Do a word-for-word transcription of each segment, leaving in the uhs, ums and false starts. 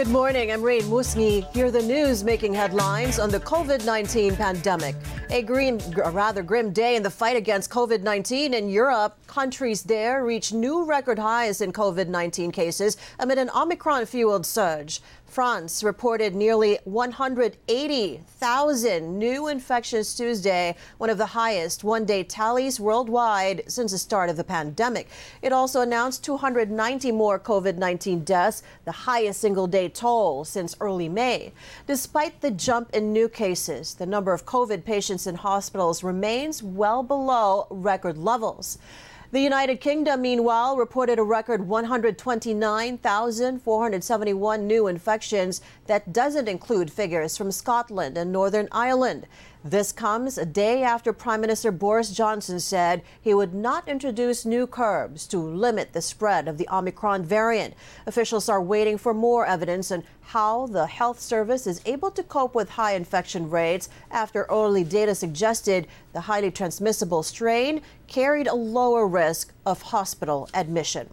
Good morning, I'm Rain Musngi. Hear the news making headlines on the COVID nineteen pandemic. A, green, a rather grim day in the fight against COVID nineteen in Europe. Countries there reach new record highs in COVID nineteen cases amid an Omicron-fueled surge. France reported nearly one hundred eighty thousand new infections Tuesday, one of the highest one-day tallies worldwide since the start of the pandemic. It also announced two hundred ninety more COVID nineteen deaths, the highest single-day toll since early May. Despite the jump in new cases, the number of COVID patients in hospitals remains well below record levels. The United Kingdom, meanwhile, reported a record one hundred twenty-nine thousand four hundred seventy-one new infections. That doesn't include figures from Scotland and Northern Ireland. This comes a day after Prime Minister Boris Johnson said he would not introduce new curbs to limit the spread of the Omicron variant. Officials are waiting for more evidence on how the health service is able to cope with high infection rates after early data suggested the highly transmissible strain carried a lower risk of hospital admission.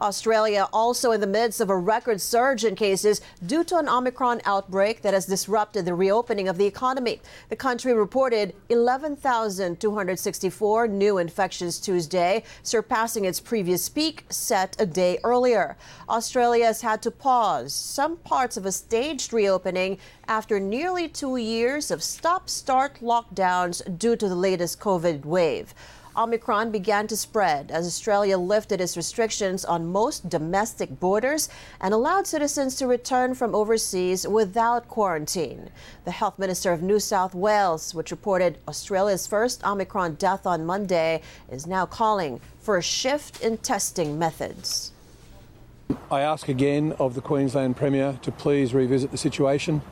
Australia also in the midst of a record surge in cases due to an Omicron outbreak that has disrupted the reopening of the economy. The country reported eleven thousand two hundred sixty-four new infections Tuesday, surpassing its previous peak set a day earlier. Australia has had to pause some parts of a staged reopening after nearly two years of stop-start lockdowns due to the latest COVID wave. Omicron began to spread as Australia lifted its restrictions on most domestic borders and allowed citizens to return from overseas without quarantine. The Health Minister of New South Wales, which reported Australia's first Omicron death on Monday, is now calling for a shift in testing methods. I ask again of the Queensland Premier to please revisit the situation.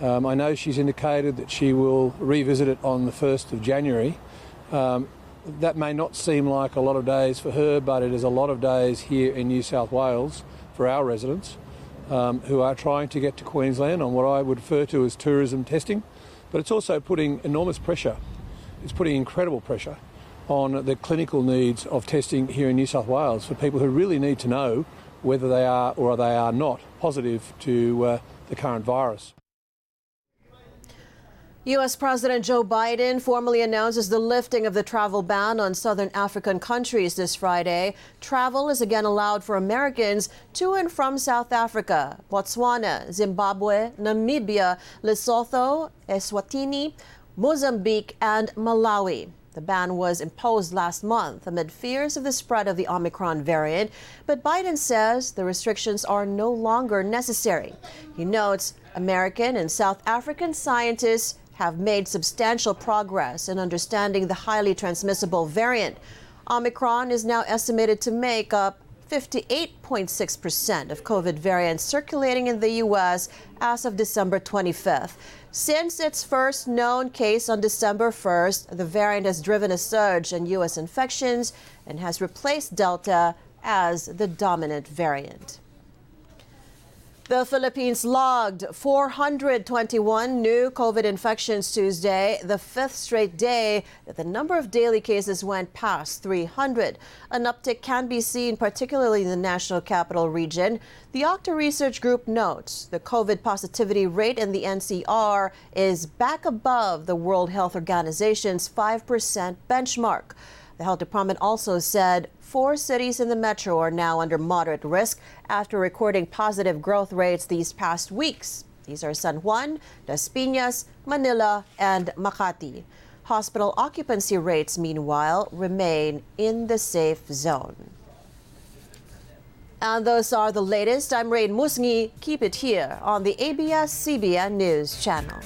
Um, I know she's indicated that she will revisit it on the first of January. Um, That may not seem like a lot of days for her, but it is a lot of days here in New South Wales for our residents um, who are trying to get to Queensland on what I would refer to as tourism testing. But it's also putting enormous pressure, it's putting incredible pressure on the clinical needs of testing here in New South Wales for people who really need to know whether they are or they are not positive to uh, the current virus. U S President Joe Biden formally announces the lifting of the travel ban on southern African countries this Friday. Travel is again allowed for Americans to and from South Africa, Botswana, Zimbabwe, Namibia, Lesotho, Eswatini, Mozambique, and Malawi. The ban was imposed last month amid fears of the spread of the Omicron variant, but Biden says the restrictions are no longer necessary. He notes American and South African scientists have made substantial progress in understanding the highly transmissible variant. Omicron is now estimated to make up fifty-eight point six percent of COVID variants circulating in the U S as of December twenty-fifth. Since its first known case on December first, the variant has driven a surge in U S infections and has replaced Delta as the dominant variant. The Philippines logged four hundred twenty-one new COVID infections Tuesday, the fifth straight day that the number of daily cases went past three hundred. An uptick can be seen, particularly in the national capital region. The Octa Research Group notes the COVID positivity rate in the N C R is back above the World Health Organization's five percent benchmark. The health department also said four cities in the metro are now under moderate risk after recording positive growth rates these past weeks. These are San Juan, Las Piñas, Manila, and Makati. Hospital occupancy rates, meanwhile, remain in the safe zone. And those are the latest. I'm Rain Musngi. Keep it here on the A B S C B N News Channel.